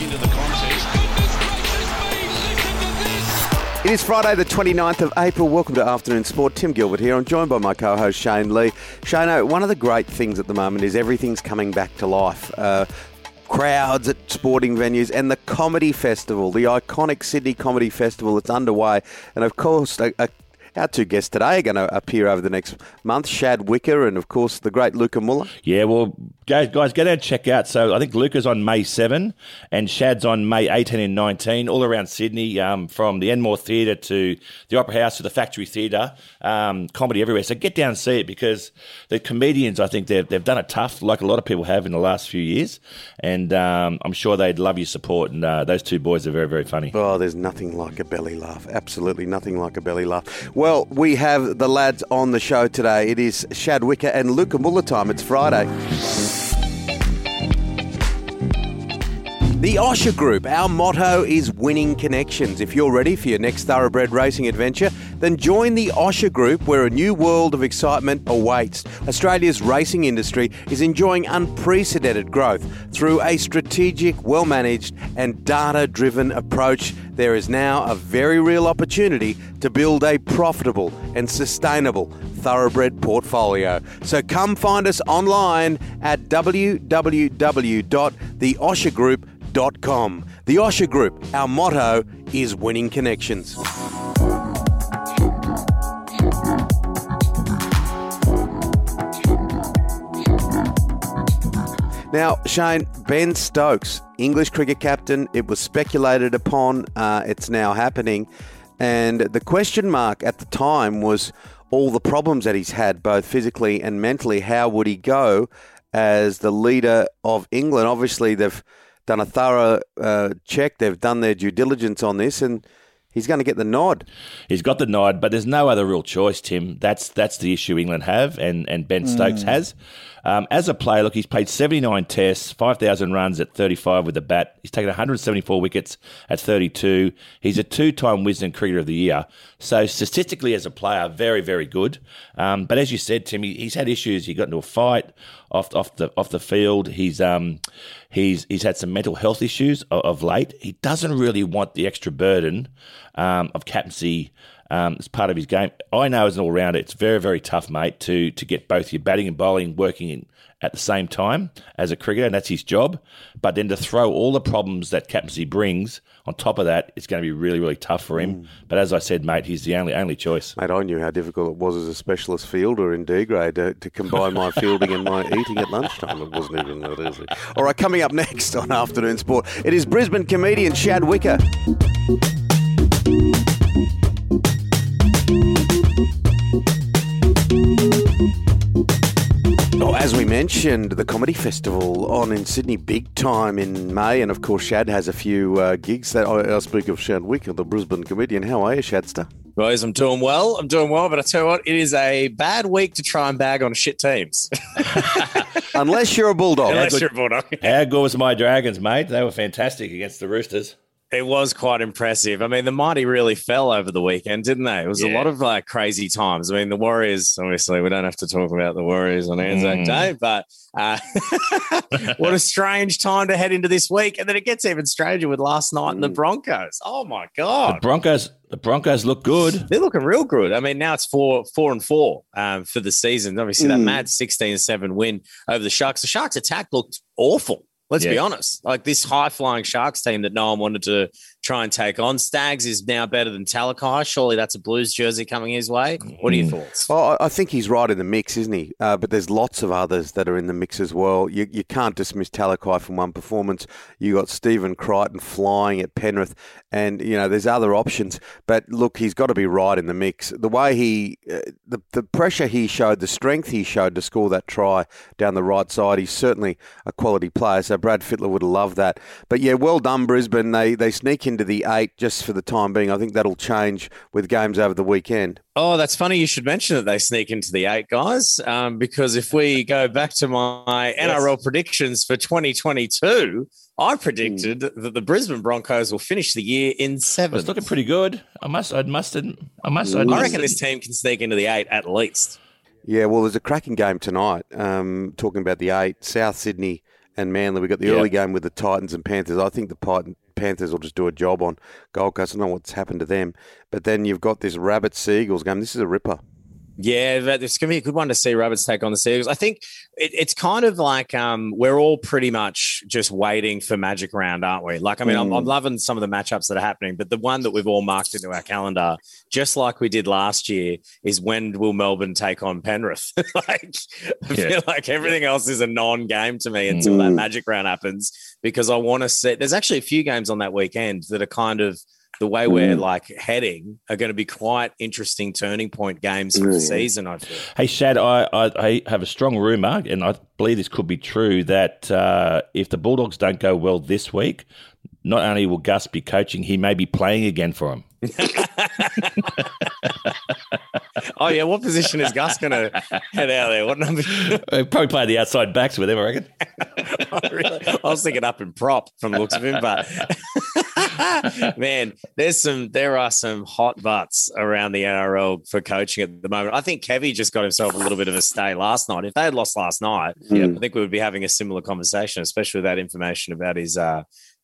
much into the contest. It is Friday the 29th of April. Welcome to Afternoon Sport. Tim Gilbert here. I'm joined by my co-host Shane Lee. Shane, one of the great things at the moment is everything's coming back to life. Crowds at sporting venues and the comedy festival, the iconic Sydney Comedy Festival that's underway. And of course, our two guests today are going to appear over the next month, Shad Wicker and, of course, the great Luca Muller. Yeah, well, guys, go down and check out. So I think Luca's on May 7 and Shad's on May 18 and 19, all around Sydney, from the Enmore Theatre to the Opera House to the Factory Theatre, comedy everywhere. So get down and see it, because the comedians, I think they've done it tough, like a lot of people have in the last few years, and I'm sure they'd love your support, and those two boys are very, very funny. Oh, there's nothing like a belly laugh. Absolutely nothing like a belly laugh. Well, we have the lads on the show today. It is Shad Wicker and Luca Muller time. It's Friday. The Osher Group, our motto is winning connections. If you're ready for your next thoroughbred racing adventure, then join the Osher Group, where a new world of excitement awaits. Australia's racing industry is enjoying unprecedented growth through a strategic, well-managed and data-driven approach. There is now a very real opportunity to build a profitable and sustainable thoroughbred portfolio. So come find us online at www.theoshergroup.com. The Osher Group, our motto is winning connections. Now, Shane, Ben Stokes, English cricket captain, it was speculated upon, it's now happening. And the question mark at the time was all the problems that he's had, both physically and mentally. How would he go as the leader of England? Obviously, they've done a thorough check. They've done their due diligence on this, and he's going to get the nod. He's got the nod, but there's no other real choice, Tim. That's the issue England have, and Ben Stokes has. As a player, look, he's played 79 tests, 5,000 runs at 35 with the bat. He's taken 174 wickets at 32. He's a two-time Wisden Cricketer of the Year. So statistically, as a player, very, very good. But as you said, Tim, he's had issues. He got into a fight off the field. He's had some mental health issues of late. He doesn't really want the extra burden of captaincy. It's part of his game. I know as an all-rounder, it's very, very tough, mate, to get both your batting and bowling working at the same time as a cricketer, and that's his job. But then to throw all the problems that captaincy brings on top of that, it's going to be really, really tough for him. But as I said, mate, he's the only choice. Mate, I knew how difficult it was as a specialist fielder in D-grade to combine my fielding and my eating at lunchtime. It wasn't even that easy. All right, coming up next on Afternoon Sport, it is Brisbane comedian Shad Wicker. As we mentioned, the Comedy Festival on in Sydney big time in May, and of course Shad has a few gigs. That I'll speak of Shad Wicker, the Brisbane comedian. How are you, Shadster? Guys, I'm doing well, but I tell you what, it is a bad week to try and bag on shit teams. Unless you're a Bulldog. How good was my Dragons, mate? They were fantastic against the Roosters. It was quite impressive. I mean, the mighty really fell over the weekend, didn't they? It was a lot of crazy times. I mean, the Warriors, obviously, we don't have to talk about the Warriors on Anzac Day, but what a strange time to head into this week. And then it gets even stranger with last night and the Broncos. Oh, my God. The Broncos look good. They're looking real good. I mean, now it's 4-4 for the season. Obviously, that mad 16-7 win over the Sharks. The Sharks' attack looked awful. Let's be honest. Like this high-flying Sharks team that no one wanted to try and take on. Stags is now better than Talakai. Surely that's a Blues jersey coming his way. What are your thoughts? Well, I think he's right in the mix, isn't he? But there's lots of others that are in the mix as well. You can't dismiss Talakai from one performance. You got Stephen Crichton flying at Penrith, and you know there's other options. But look, he's got to be right in the mix. The way he, the pressure he showed, the strength he showed to score that try down the right side. He's certainly a quality player. So Brad Fittler would have loved that. But yeah, well done, Brisbane. They sneak into the 8 just for the time being. I think that'll change with games over the weekend. Oh, that's funny. You should mention that they sneak into the 8, guys, because if we go back to my NRL predictions for 2022, I predicted that the Brisbane Broncos will finish the year in 7th. It's looking pretty good. I reckon this team can sneak into the 8 at least. Yeah, well, there's a cracking game tonight. Talking about the 8, South Sydney and Manly. We've got the early game with the Titans and Panthers. I think the Panthers will just do a job on Gold Coast. I don't know what's happened to them. But then you've got this Rabbits-Seagulls game. This is a ripper. Yeah, it's going to be a good one to see Rabbits take on the Seagulls. I think it's kind of like we're all pretty much just waiting for Magic Round, aren't we? Like, I mean, I'm loving some of the matchups that are happening, but the one that we've all marked into our calendar, just like we did last year, is when will Melbourne take on Penrith? I feel like everything else is a non-game to me until that Magic Round happens, because I want to see – there's actually a few games on that weekend that are kind of – the way we're heading are going to be quite interesting turning point games for the season, I feel. Hey, Shad, I have a strong rumour, and I believe this could be true, that if the Bulldogs don't go well this week, not only will Gus be coaching, he may be playing again for him. Oh, yeah. What position is Gus going to head out there? What number? Probably play the outside backs with him, I reckon. I was thinking up in prop from the looks of him, but... Man, there are some hot butts around the NRL for coaching at the moment. I think Kevy just got himself a little bit of a stay last night. If they had lost last night, I think we would be having a similar conversation, especially with that information about his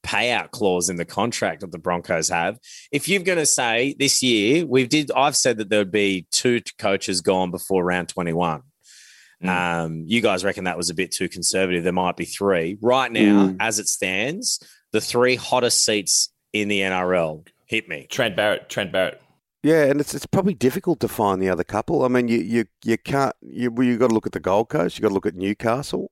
payout clause in the contract that the Broncos have. If you're going to say this year, I've said that there would be two coaches gone before round 21. You guys reckon that was a bit too conservative. There might be three. Right now, as it stands, the three hottest seats in the NRL. Hit me. Trent Barrett. Yeah, and it's probably difficult to find the other couple. I mean, you can't. You got to look at the Gold Coast. You got to look at Newcastle.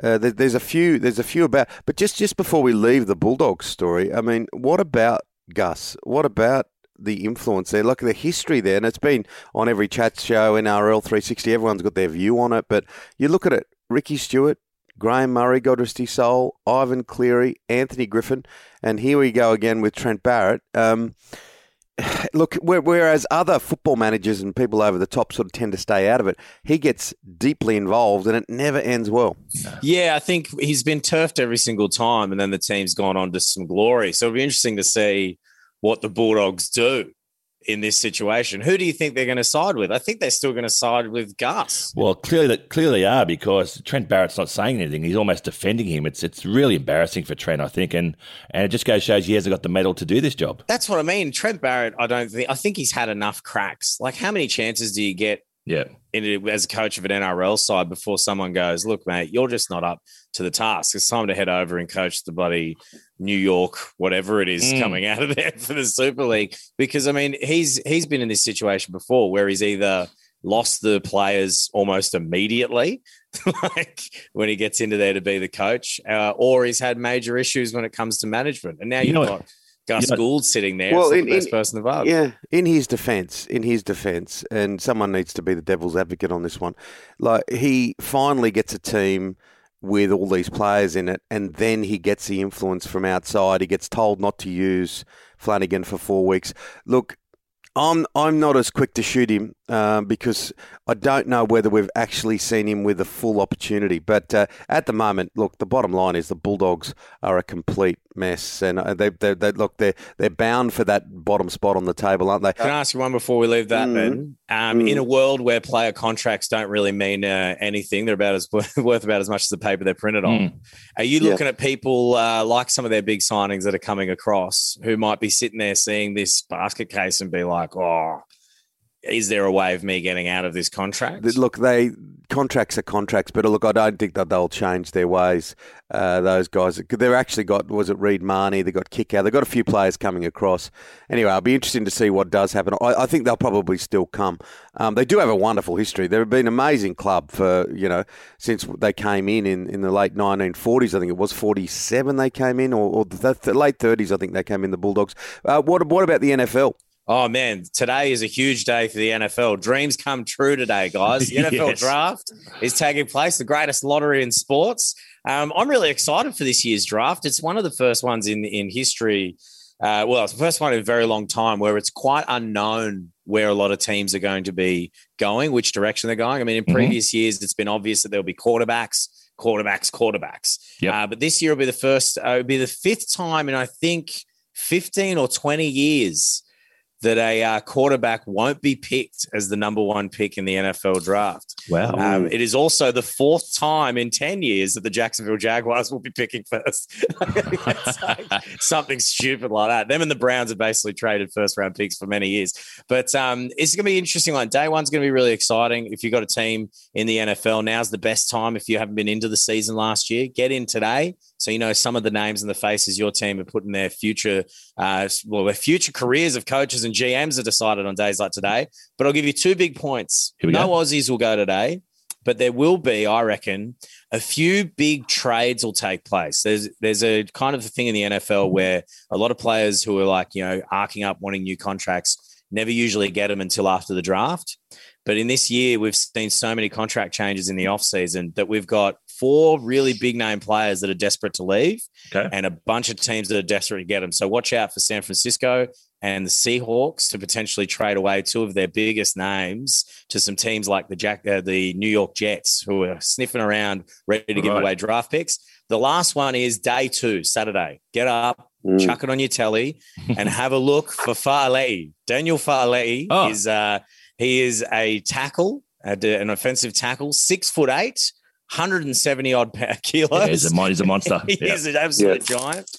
There's a few. There's a few about. But just before we leave the Bulldogs story, I mean, what about Gus? What about the influence there? Look at the history there, and it's been on every chat show, NRL 360. Everyone's got their view on it, but you look at it. Ricky Stewart, Graham Murray, God rest his soul, Ivan Cleary, Anthony Griffin, and here we go again with Trent Barrett. Look, whereas other football managers and people over the top sort of tend to stay out of it, he gets deeply involved and it never ends well. Yeah, I think he's been turfed every single time and then the team's gone on to some glory. So it'll be interesting to see what the Bulldogs do in this situation. Who do you think they're going to side with? I think they're still going to side with Gus. Well, clearly are, because Trent Barrett's not saying anything. He's almost defending him. It's really embarrassing for Trent, I think, and it just goes shows he hasn't got the medal to do this job. That's what I mean. Trent Barrett, I think he's had enough cracks. Like, how many chances do you get as a coach of an NRL side before someone goes, look, mate, you're just not up to the task. It's time to head over and coach the bloody New York, whatever it is, coming out of there for the Super League? Because, I mean, he's been in this situation before where he's either lost the players almost immediately, like when he gets into there to be the coach, or he's had major issues when it comes to management. And now you've got Gus Gould sitting there, the best person above. Yeah, in his defence, and someone needs to be the devil's advocate on this one. Like, he finally gets a team with all these players in it, and then he gets the influence from outside. He gets told not to use Flanagan for 4 weeks. Look, I'm not as quick to shoot him because I don't know whether we've actually seen him with a full opportunity. But at the moment, look, the bottom line is the Bulldogs are a complete mess, and they're bound for that bottom spot on the table, aren't they? Can I ask you one before we leave that, Ben? In a world where player contracts don't really mean anything, they're about as worth about as much as the paper they're printed on. Are you looking at people like some of their big signings that are coming across who might be sitting there seeing this basket case and be like, oh, is there a way of me getting out of this contract? Look, contracts are contracts, but look, I don't think that they'll change their ways. Those guys, they've actually got, was it Reid Marnie? They got Kickout. They've got a few players coming across. Anyway, I'll be interested to see what does happen. I think they'll probably still come. They do have a wonderful history. They've been an amazing club for, since they came in the late 1940s, I think it was 47 they came in, or the late 30s, I think they came in, the Bulldogs. What about the NFL? Oh, man, today is a huge day for the NFL. Dreams come true today, guys. The NFL draft is taking place, the greatest lottery in sports. I'm really excited for this year's draft. It's one of the first ones in history. It's the first one in a very long time where it's quite unknown where a lot of teams are going to be going, which direction they're going. I mean, in previous years, it's been obvious that there'll be quarterbacks. But this year will be the fifth time in, I think, 15 or 20 years that a quarterback won't be picked as the number one pick in the NFL draft. Wow. It is also the fourth time in 10 years that the Jacksonville Jaguars will be picking first. Like something stupid like that. Them and the Browns have basically traded first-round picks for many years. But it's going to be interesting. Like, day one's going to be really exciting. If you've got a team in the NFL, now's the best time. If you haven't been into the season last year, get in today. So, you know, some of the names and the faces your team are putting their future, their future careers of coaches and GMs are decided on days like today. But I'll give you two big points. No Aussies will go today, but there will be, I reckon, a few big trades will take place. There's a kind of a thing in the NFL where a lot of players who are like, you know, arcing up, wanting new contracts, never usually get them until after the draft. But in this year, we've seen so many contract changes in the offseason that we've got four really big-name players that are desperate to leave and a bunch of teams that are desperate to get them. So watch out for San Francisco and the Seahawks to potentially trade away two of their biggest names to some teams like the New York Jets, who are sniffing around, ready to give away draft picks. The last one is day two, Saturday. Get up, chuck it on your telly, and have a look for Farley. Daniel Farley is a tackle, an offensive tackle, 6'8", 170-odd kilos. Yeah, he's a monster. He's an absolute giant.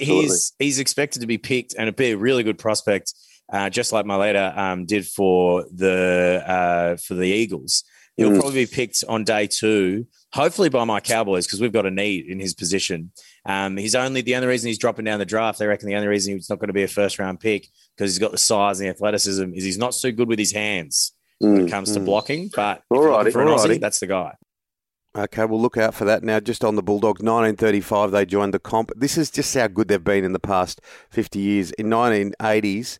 He's expected to be picked and it'd be a really good prospect, just like Mailata did for the Eagles. He'll probably be picked on day two, hopefully by my Cowboys, because we've got a need in his position. The only reason he's dropping down the draft, they reckon the only reason he's not going to be a first-round pick because he's got the size and the athleticism is he's not so good with his hands when it comes to blocking. But for an Aussie, that's the guy. Okay, we'll look out for that. Now, just on the Bulldogs, 1935, they joined the comp. This is just how good they've been in the past 50 years. In 1980s,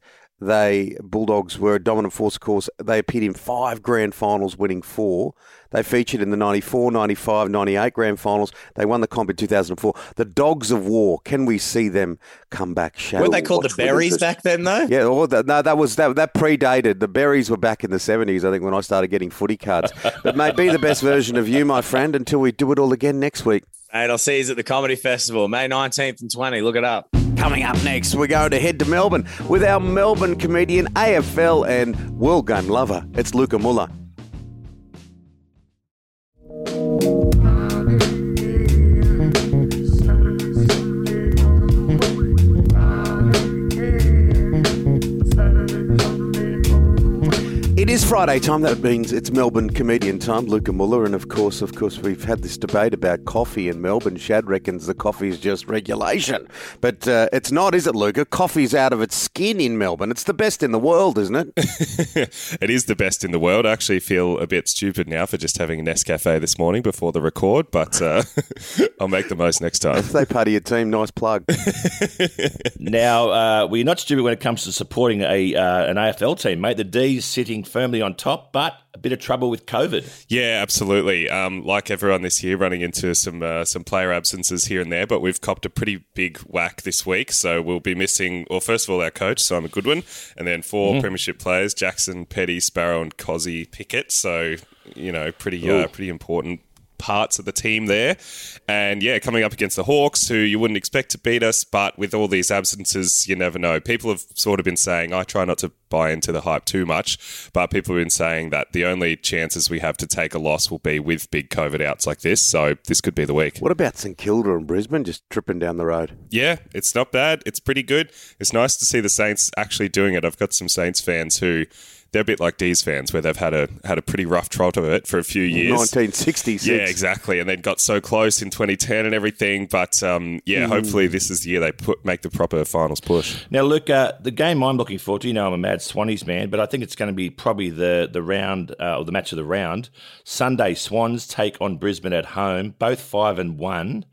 Bulldogs were a dominant force, of course. They appeared in five grand finals, winning four. They featured in the 94, 95, 98 grand finals. They won the comp in 2004. The Dogs of War. Can we see them come back? Weren't they called the Berries back then, though? Yeah, that predated. The Berries were back in the 70s, I think, when I started getting footy cards. But may be the best version of you, my friend, until we do it all again next week. And I'll see you at the Comedy Festival, May 19th and 20th. Look it up. Coming up next, we're going to head to Melbourne with our Melbourne comedian, AFL and World Gun lover. It's Luca Muller. It is Friday time. That means it's Melbourne comedian time. Luca Muller, and of course, we've had this debate about coffee in Melbourne. Shad reckons the coffee is just regulation, but it's not, is it, Luca? Coffee's out of its skin in Melbourne. It's the best in the world, isn't it? It is the best in the world. I actually feel a bit stupid now for just having a Nescafe this morning before the record, but I'll make the most next time. If they party your team, nice plug. Now, we're not stupid when it comes to supporting an AFL team, mate. The D's sitting firmly on top, but a bit of trouble with COVID. Yeah, absolutely. Like everyone this year, running into some player absences here and there, but we've copped a pretty big whack this week. So we'll be missing, first of all, our coach, Simon Goodwin, and then four premiership players, Jackson, Petty, Sparrow and Cozzy Pickett. So, you know, pretty important parts of the team there. And yeah, coming up against the Hawks, who you wouldn't expect to beat us, but with all these absences, you never know. People have sort of been saying, I try not to buy into the hype too much, but people have been saying that the only chances we have to take a loss will be with big COVID outs like this, so this could be the week. What about St Kilda and Brisbane just tripping down the road? Yeah, it's not bad. It's pretty good. It's nice to see the Saints actually doing it. I've got some Saints fans who, they're a bit like D's fans where they've had a pretty rough trot of it for a few years. 1966. Yeah, exactly, and then got so close in 2010 and everything, but hopefully this is the year they make the proper finals push. Now, Luke, the game I'm looking forward to, you know I'm a mad Swanies man, but I think it's going to be probably the round or the match of the round. Sunday, Swans take on Brisbane at home, both 5-1.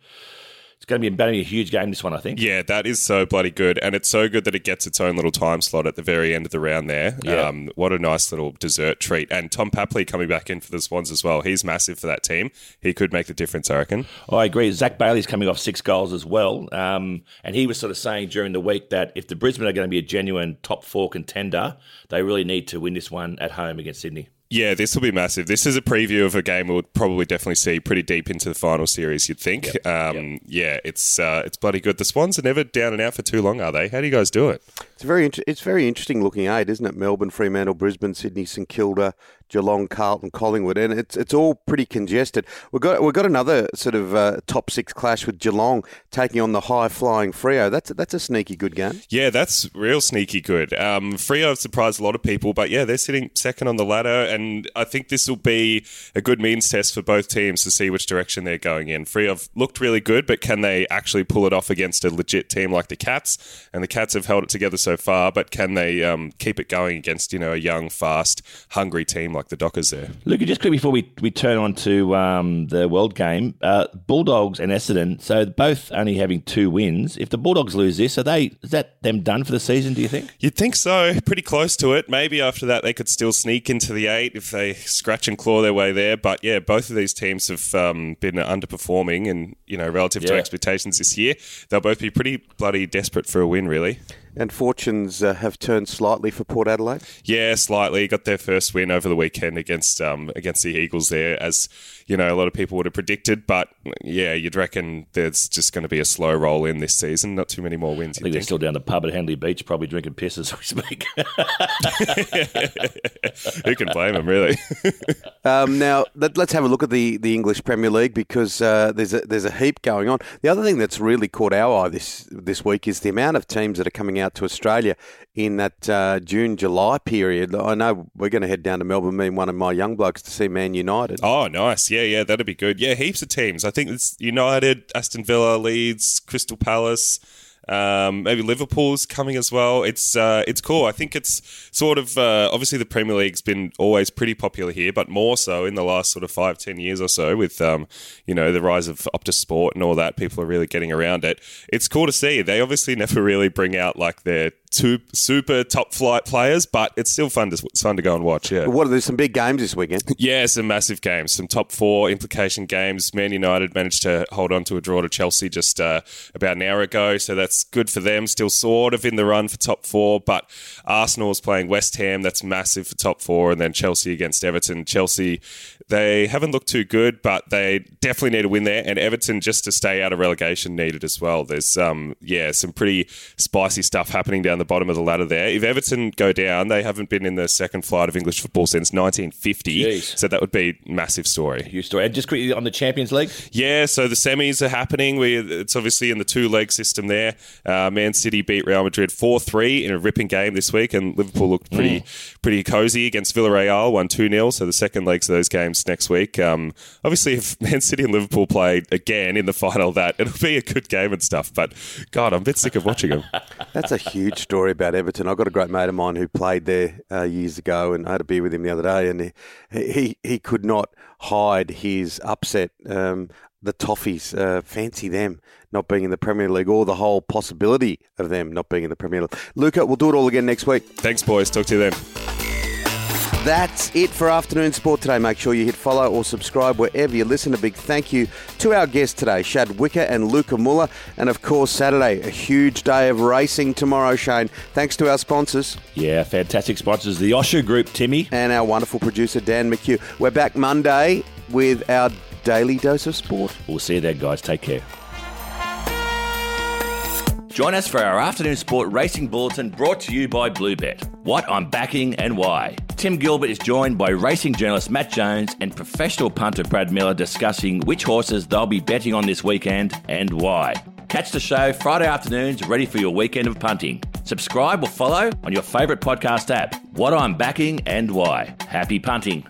It's going to be a huge game, this one, I think. Yeah, that is so bloody good. And it's so good that it gets its own little time slot at the very end of the round there. Yeah. What a nice little dessert treat. And Tom Papley coming back in for the Swans as well. He's massive for that team. He could make the difference, I reckon. I agree. Zach Bailey's coming off 6 goals as well. And he was sort of saying during the week that if the Brisbane are going to be a genuine top 4 contender, they really need to win this one at home against Sydney. Yeah, this will be massive. This is a preview of a game we'll probably definitely see pretty deep into the final series, you'd think. Yep. Yeah, it's bloody good. The Swans are never down and out for too long, are they? How do you guys do it? It's very interesting looking eight, isn't it? Melbourne, Fremantle, Brisbane, Sydney, St Kilda, Geelong, Carlton, Collingwood, and it's all pretty congested. We've got another sort of top six clash with Geelong taking on the high-flying Freo. That's a sneaky good game. Yeah, that's real sneaky good. Freo have surprised a lot of people, but yeah, they're sitting second on the ladder, and I think this will be a good means test for both teams to see which direction they're going in. Freo have looked really good, but can they actually pull it off against a legit team like the Cats? And the Cats have held it together so far, but can they keep it going against, a young, fast, hungry team like the Dockers there? Luca, just quick before we turn on to the World game, Bulldogs and Essendon, so both only having two wins. If the Bulldogs lose this, is that them done for the season, do you think? You'd think so. Pretty close to it. Maybe after that they could still sneak into the eight if they scratch and claw their way there. But yeah, both of these teams have been underperforming and, relative to expectations this year. They'll both be pretty bloody desperate for a win, really. And fortunes have turned slightly for Port Adelaide? Yeah, slightly. Got their first win over the weekend against the Eagles there, as a lot of people would have predicted. But yeah, you'd reckon there's just going to be a slow roll in this season. Not too many more wins. I think they're still down the pub at Henley Beach, probably drinking piss as we speak. Who can blame them, really? Now, let's have a look at the English Premier League, because there's a heap going on. The other thing that's really caught our eye this week is the amount of teams that are coming out to Australia in that June-July period. I know we're going to head down to Melbourne, me and one of my young blokes, to see Man United. Oh, nice. Yeah, that'd be good. Yeah, heaps of teams. I think it's United, Aston Villa, Leeds, Crystal Palace. Maybe Liverpool's coming as well. It's cool. I think it's sort of obviously the Premier League's been always pretty popular here, but more so in the last sort of 5-10 years or so with the rise of Optus Sport and all that. People are really getting around it. It's cool to see. They obviously never really bring out like their two super top flight players, but it's still fun to go and watch. Yeah. What are there? Some big games this weekend? Yeah, some massive games, some top four implication games. Man United managed to hold on to a draw to Chelsea just about an hour ago, so that's good for them. Still sort of in the run for top four, but Arsenal's playing West Ham. That's massive for top four, and then Chelsea against Everton. Chelsea, they haven't looked too good, but they definitely need a win there, and Everton just to stay out of relegation needed as well. There's some pretty spicy stuff happening down the bottom of the ladder there. If Everton go down, they haven't been in the second flight of English football since 1950. Jeez. So that would be a massive story. Huge story. And just quickly on the Champions League? Yeah, so the semis are happening. It's obviously in the two-leg system there. Man City beat Real Madrid 4-3 in a ripping game this week, and Liverpool looked pretty cozy against Villarreal, won 2-0, so the second legs of those games next week. Obviously, if Man City and Liverpool play again in the final, it'll be a good game and stuff, but God, I'm a bit sick of watching them. That's a huge story about Everton. I've got a great mate of mine who played there years ago, and I had a beer with him the other day, and he could not hide his upset. The Toffees, fancy them not being in the Premier League, or the whole possibility of them not being in the Premier League. Luca, we'll do it all again next week. Thanks, boys. Talk to you then. That's it for Afternoon Sport today. Make sure you hit follow or subscribe wherever you listen. A big thank you to our guests today, Shad Wicker and Luca Muller. And of course, Saturday, a huge day of racing tomorrow, Shane. Thanks to our sponsors. Yeah, fantastic sponsors. The Osher Group, Timmy. And our wonderful producer, Dan McHugh. We're back Monday with our daily dose of sport. We'll see you there, guys. Take care. Join us for our Afternoon Sport Racing Bulletin, brought to you by BlueBet. What I'm backing and why. Tim Gilbert is joined by racing journalist Matt Jones and professional punter Brad Miller, discussing which horses they'll be betting on this weekend and why. Catch the show Friday afternoons, ready for your weekend of punting. Subscribe or follow on your favourite podcast app. What I'm backing and why. Happy punting.